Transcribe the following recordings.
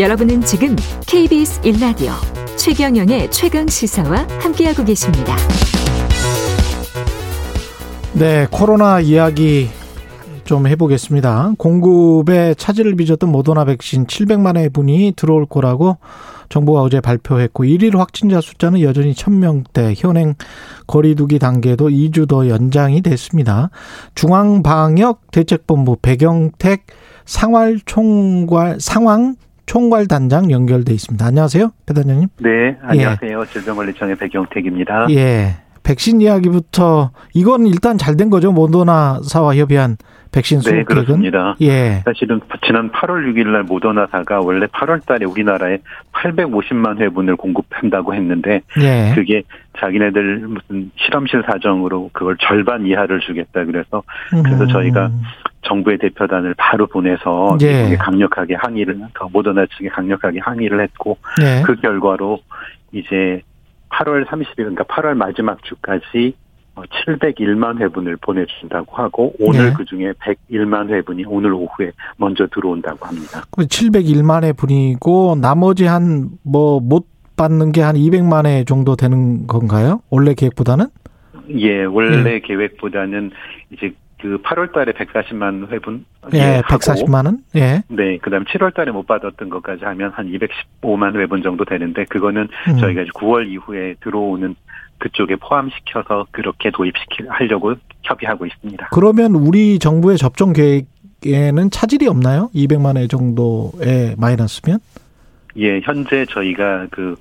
여러분은 지금 KBS 1라디오 최경영의 최강시사와 함께하고 계십니다. 네, 코로나 이야기 좀 해보겠습니다. 공급에 차질을 빚었던 모더나 백신 700만여 분이 들어올 거라고 정부가 어제 발표했고 1일 확진자 숫자는 여전히 1000명대, 현행 거리 두기 단계도 2주 더 연장이 됐습니다. 중앙방역대책본부 백영택 상황총괄단장 연결돼 있습니다. 안녕하세요, 배 단장님. 네, 안녕하세요. 예. 질병관리청의 백영택입니다. 예, 백신 이야기부터. 이건 일단 잘 된 거죠, 모더나사와 협의한 백신 수급. 네, 그렇습니다. 예. 사실은 지난 8월 6일 날 모더나사가 원래 8월 달에 우리나라에 850만 회분을 공급한다고 했는데, 예, 그게 자기네들 무슨 실험실 사정으로 그걸 절반 이하를 주겠다 그래서, 그래서 저희가 정부의 대표단을 바로 보내서, 예, 강력하게 항의를, 모더나 측에 강력하게 항의를 했고, 예, 그 결과로 이제 8월 30일, 그러니까 8월 마지막 주까지 701만 회분을 보내준다고 하고, 오늘, 네, 그중에 101만 회분이 오늘 오후에 먼저 들어온다고 합니다. 701만 회분이고 나머지 한 못 받는 게 한 200만 회 정도 되는 건가요? 원래 계획보다는? 예, 원래, 예, 계획보다는 이제 그 8월 달에 140만 회분, 예, 140만은, 예, 네, 그다음 7월 달에 못 받았던 것까지 하면 한 215만 회분 정도 되는데, 그거는 저희가 이제 9월 이후에 들어오는 그쪽에 포함시켜서 그렇게 도입하려고 협의하고 있습니다. 그러면 우리 정부의 접종 계획에는 차질이 없나요? 200만 회 정도의 마이너스면? 예, 현재 저희가 그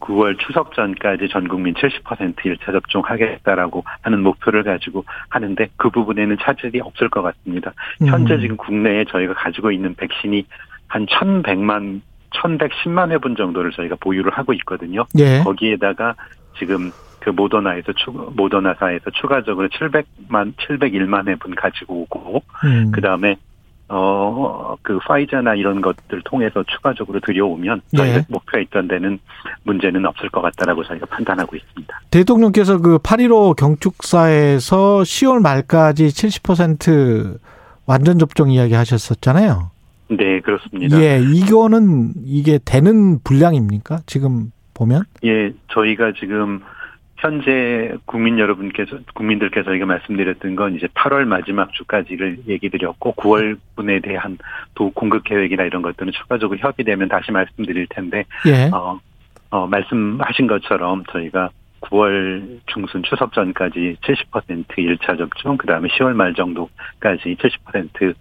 9월 추석 전까지 전 국민 70% 1차 접종하겠다라고 하는 목표를 가지고 하는데, 그 부분에는 차질이 없을 것 같습니다. 현재 지금 국내에 저희가 가지고 있는 백신이 한 1110만 회분 정도를 저희가 보유를 하고 있거든요. 예. 거기에다가 지금 그 모더나사에서 추가적으로 701만 회분 가지고 오고, 그 다음에 그 파이자나 이런 것들 통해서 추가적으로 들여오면, 저희가, 네, 목표에 있던 데는 문제는 없을 것 같다라고 저희가 판단하고 있습니다. 대통령께서 그 8.15 경축사에서 10월 말까지 70% 완전 접종 이야기 하셨었잖아요. 네, 그렇습니다. 예, 이거는 이게 되는 분량입니까? 지금 보면? 예, 저희가 지금 현재 국민들께 저희가 말씀드렸던 건 이제 8월 마지막 주까지를 얘기드렸고, 9월분에 대한 또 공급 계획이나 이런 것들은 추가적으로 협의되면 다시 말씀드릴 텐데, 예, 말씀하신 것처럼 저희가 9월 중순 추석 전까지 70% 1차 접종, 그 다음에 10월 말 정도까지 70%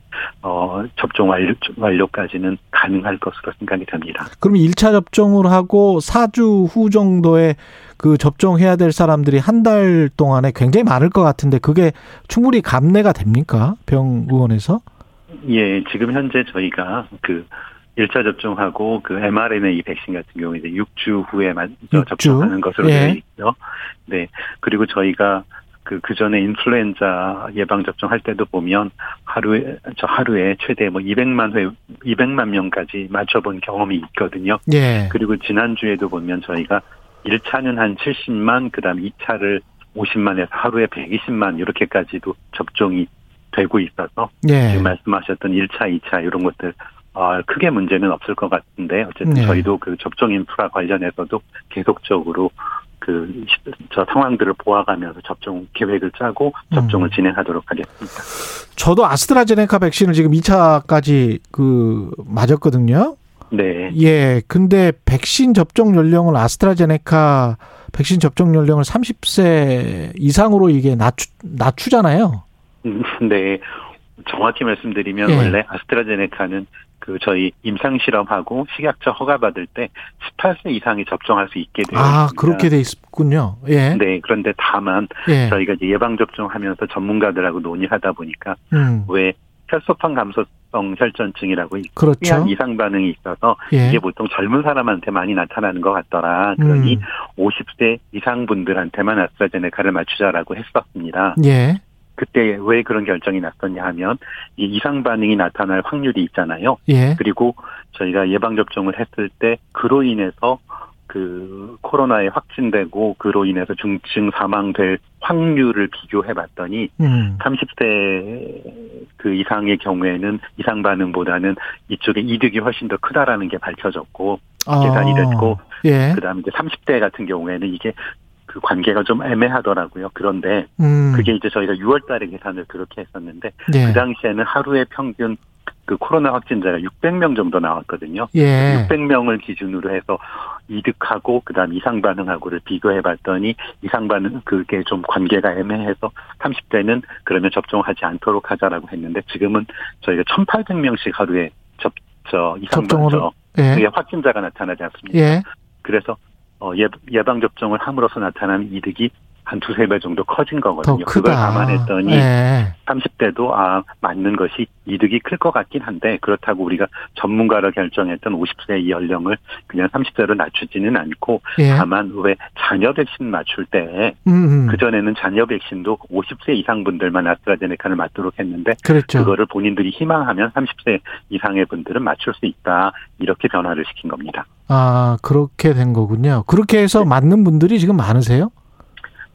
접종 완료까지는 가능할 것으로 생각이 됩니다. 그럼 1차 접종을 하고 4주 후 정도에 그 접종해야 될 사람들이 한 달 동안에 굉장히 많을 것 같은데, 그게 충분히 감내가 됩니까? 병의원에서? 예, 지금 현재 저희가 그 1차 접종하고 그 mRNA 백신 같은 경우에 이제 6주 후에 접종하는 것으로 되어 있죠. 예. 네. 그리고 저희가 그 전에 인플루엔자 예방 접종할 때도 보면 하루에 최대 200만 명까지 맞춰본 경험이 있거든요. 예. 그리고 지난주에도 보면 저희가 1차는 한 70만, 그다음 2차를 50만에서 하루에 120만 이렇게까지도 접종이 되고 있어서, 예, 지금 말씀하셨던 1차, 2차 이런 것들 크게 문제는 없을 것 같은데, 어쨌든, 네, 저희도 그 접종 인프라 관련해서도 계속적으로 저 상황들을 보아가면서 접종 계획을 짜고 접종을 진행하도록 하겠습니다. 저도 아스트라제네카 백신을 지금 2차까지 맞았거든요. 네. 예. 근데 백신 접종 연령을 아스트라제네카 백신 접종 연령을 30세 이상으로 이게 낮추잖아요. 네. 정확히 말씀드리면, 예, 원래 아스트라제네카는 그 저희 임상 실험하고 식약처 허가 받을 때 18세 이상이 접종할 수 있게 되어 있습니다. 아, 그렇게 돼 있군요. 예. 네, 그런데 다만, 예, 저희가 이제 예방 접종하면서 전문가들하고 논의하다 보니까, 왜 혈소판 감소성 혈전증이라고, 그렇죠, 특이한 이상 반응이 있어서, 예, 이게 보통 젊은 사람한테 많이 나타나는 것 같더라. 그러니 50세 이상 분들한테만 아스트라제네카를 맞추자라고 했었습니다. 예. 그때 왜 그런 결정이 났었냐 하면, 이 이상 반응이 나타날 확률이 있잖아요. 예. 그리고 저희가 예방 접종을 했을 때 그로 인해서 그 코로나에 확진되고 그로 인해서 중증 사망될 확률을 비교해봤더니 30대 그 이상의 경우에는 이상 반응보다는 이쪽에 이득이 훨씬 더 크다라는 게 밝혀졌고 계산이 됐고 예. 그다음에 이제 30대 같은 경우에는 이게 그 관계가 좀 애매하더라고요. 그런데 그게 이제 저희가 6월달에 계산을 그렇게 했었는데 예. 그 당시에는 하루에 평균 그 코로나 확진자가 600명 정도 나왔거든요. 예. 600명을 기준으로 해서 이득하고 그다음 이상 반응하고를 비교해 봤더니 이상 반응 그게 좀 관계가 애매해서 30대는 그러면 접종하지 않도록 하자라고 했는데 지금은 저희가 1,800명씩 하루에 이상 반응 예. 확진자가 나타나지 않습니까? 예. 그래서 예방 접종을 함으로써 나타나는 이득이 한 2-3배 정도 커진 거거든요. 그걸 감안했더니 네. 30대도 맞는 것이 이득이 클 것 같긴 한데 그렇다고 우리가 전문가로 결정했던 50세 이 연령을 그냥 30대로 낮추지는 않고 예. 다만 왜 잔여 백신 맞출 때 그전에는 잔여 백신도 50세 이상 분들만 아스트라제네카를 맞도록 했는데 그렇죠. 그거를 본인들이 희망하면 30세 이상의 분들은 맞출 수 있다. 이렇게 변화를 시킨 겁니다. 아, 그렇게 된 거군요. 그렇게 해서 네. 맞는 분들이 지금 많으세요?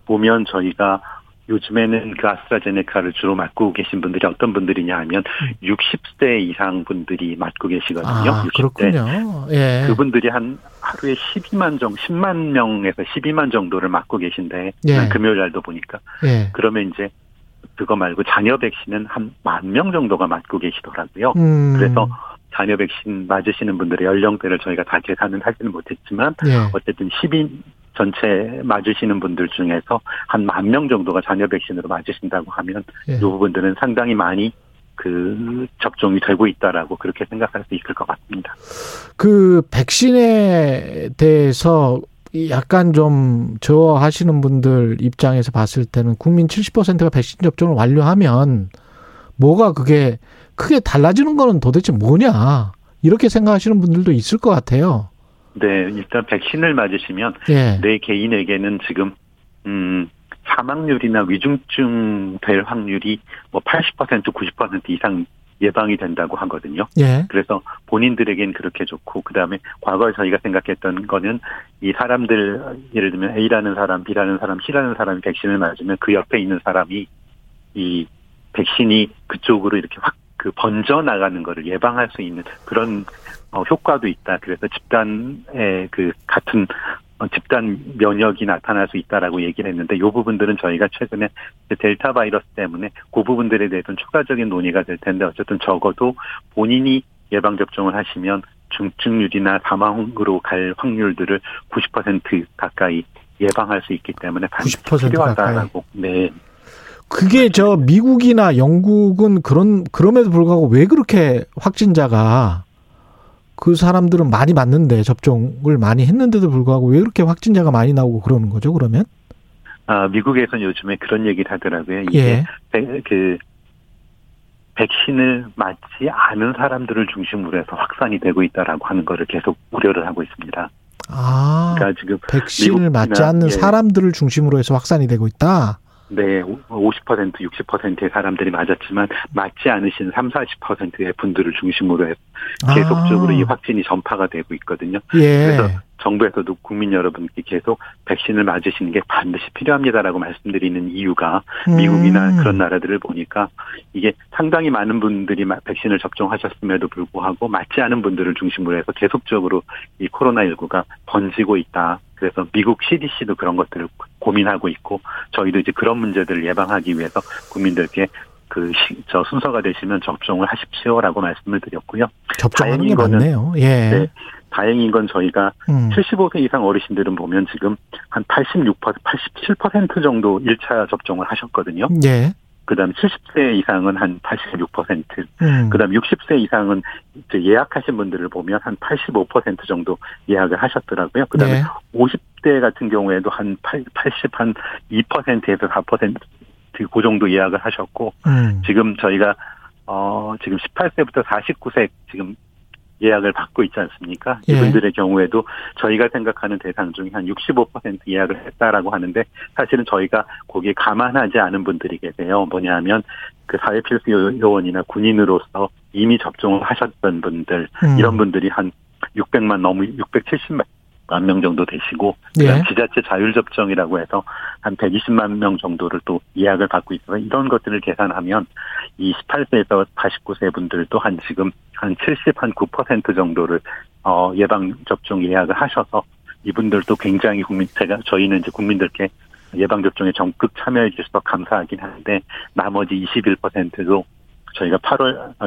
보면 저희가 요즘에는 그 아스트라제네카를 주로 맞고 계신 분들이 어떤 분들이냐 하면 60세 이상 분들이 맞고 계시거든요. 60대. 그렇군요. 예. 그분들이 한 하루에 10만 명에서 12만 정도를 맞고 계신데 예. 금요일 날도 보니까 예. 그러면 이제 그거 말고 잔여 백신은 한 10,000명 정도가 맞고 계시더라고요. 그래서 잔여 백신 맞으시는 분들의 연령대를 저희가 다 계산은 하지는 못했지만 예. 어쨌든 12 전체 맞으시는 분들 중에서 한 10,000명 정도가 잔여 백신으로 맞으신다고 하면 예. 이 부분들은 상당히 많이 그 접종이 되고 있다라고 그렇게 생각할 수 있을 것 같습니다. 그 백신에 대해서 약간 좀 저하시는 분들 입장에서 봤을 때는 국민 70%가 백신 접종을 완료하면 뭐가 그게 크게 달라지는 거는 도대체 뭐냐 이렇게 생각하시는 분들도 있을 것 같아요. 네, 일단 백신을 맞으시면 예. 내 개인에게는 지금 사망률이나 위중증 될 확률이 뭐 80% 90% 이상 예방이 된다고 하거든요. 예. 그래서 본인들에겐 그렇게 좋고 그다음에 과거에 저희가 생각했던 거는 이 사람들 예를 들면 A라는 사람, B라는 사람, C라는 사람이 백신을 맞으면 그 옆에 있는 사람이 이 백신이 그쪽으로 이렇게 확 그 번져나가는 거를 예방할 수 있는 그런 효과도 있다. 그래서 집단의 그 같은 집단 면역이 나타날 수 있다라고 얘기를 했는데 이 부분들은 저희가 최근에 델타 바이러스 때문에 그 부분들에 대해서는 추가적인 논의가 될 텐데 어쨌든 적어도 본인이 예방접종을 하시면 중증률이나 사망으로 갈 확률들을 90% 가까이 예방할 수 있기 때문에 반드시 필요하다라고. 네. 그게 저 미국이나 영국은 그럼에도 불구하고 왜 그렇게 확진자가 그 사람들은 많이 맞는데 접종을 많이 했는데도 불구하고 왜 이렇게 확진자가 많이 나오고 그러는 거죠? 그러면 미국에서는 요즘에 그런 얘기를 하더라고요. 이게 예. 그 백신을 맞지 않은 사람들을 중심으로 해서 확산이 되고 있다라고 하는 거를 계속 우려를 하고 있습니다. 아, 그러니까 지금 백신을 맞지 않는 예. 사람들을 중심으로 해서 확산이 되고 있다. 네, 50%, 60%의 사람들이 맞았지만 맞지 않으신 30-40%의 분들을 중심으로 해서 계속적으로 이 확진이 전파가 되고 있거든요. 예. 그래서 정부에서도 국민 여러분께 계속 백신을 맞으시는 게 반드시 필요합니다라고 말씀드리는 이유가 미국이나 그런 나라들을 보니까 이게 상당히 많은 분들이 백신을 접종하셨음에도 불구하고 맞지 않은 분들을 중심으로 해서 계속적으로 이 코로나19가 번지고 있다. 그래서 미국 CDC도 그런 것들을 고민하고 있고 저희도 이제 그런 문제들을 예방하기 위해서 국민들께 저 순서가 되시면 접종을 하십시오라고 말씀을 드렸고요. 접종하는 게 맞네요. 예. 네, 다행인 건 저희가 75세 이상 어르신들은 보면 지금 한 86%, 87% 정도 1차 접종을 하셨거든요. 예. 그다음 70세 이상은 한 86%, 그다음 60세 이상은 이제 예약하신 분들을 보면 한 85% 정도 예약을 하셨더라고요. 그다음에 네. 50대 같은 경우에도 한 82%에서 4% 그 정도 예약을 하셨고 지금 저희가 지금 18세부터 49세 지금 예약을 받고 있지 않습니까? 예. 이분들의 경우에도 저희가 생각하는 대상 중에 한 65% 예약을 했다라고 하는데 사실은 저희가 거기에 감안하지 않은 분들이 계세요. 뭐냐면 그 사회 필수 요원이나 군인으로서 이미 접종을 하셨던 분들 이런 분들이 한 600만 넘은 670만 1,100만 명 정도 되시고 예. 지자체 자율접종이라고 해서 한 120만 명 정도를 또 예약을 받고 있어서 이런 것들을 계산하면 이 18세에서 89세 분들도 한 지금 한 70%, 9% 정도를 예방접종 예약을 하셔서 이분들도 굉장히 저희는 이제 국민들께 예방접종에 적극 참여해 주셔서 감사하긴 한데 나머지 21%도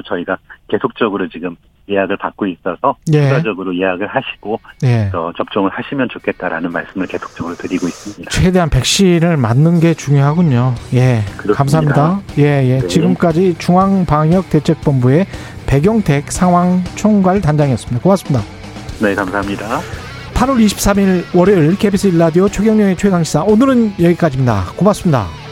저희가 계속적으로 지금 예약을 받고 있어서 추가적으로 네. 예약을 하시고 네. 접종을 하시면 좋겠다라는 말씀을 계속적으로 드리고 있습니다. 최대한 백신을 맞는 게 중요하군요. 예, 그렇습니다. 감사합니다. 예, 네. 지금까지 중앙방역대책본부의 백영택 상황총괄 단장이었습니다. 고맙습니다. 네, 감사합니다. 8월 23일 월요일 KBS 1라디오 최경영의 최강시사 오늘은 여기까지입니다. 고맙습니다.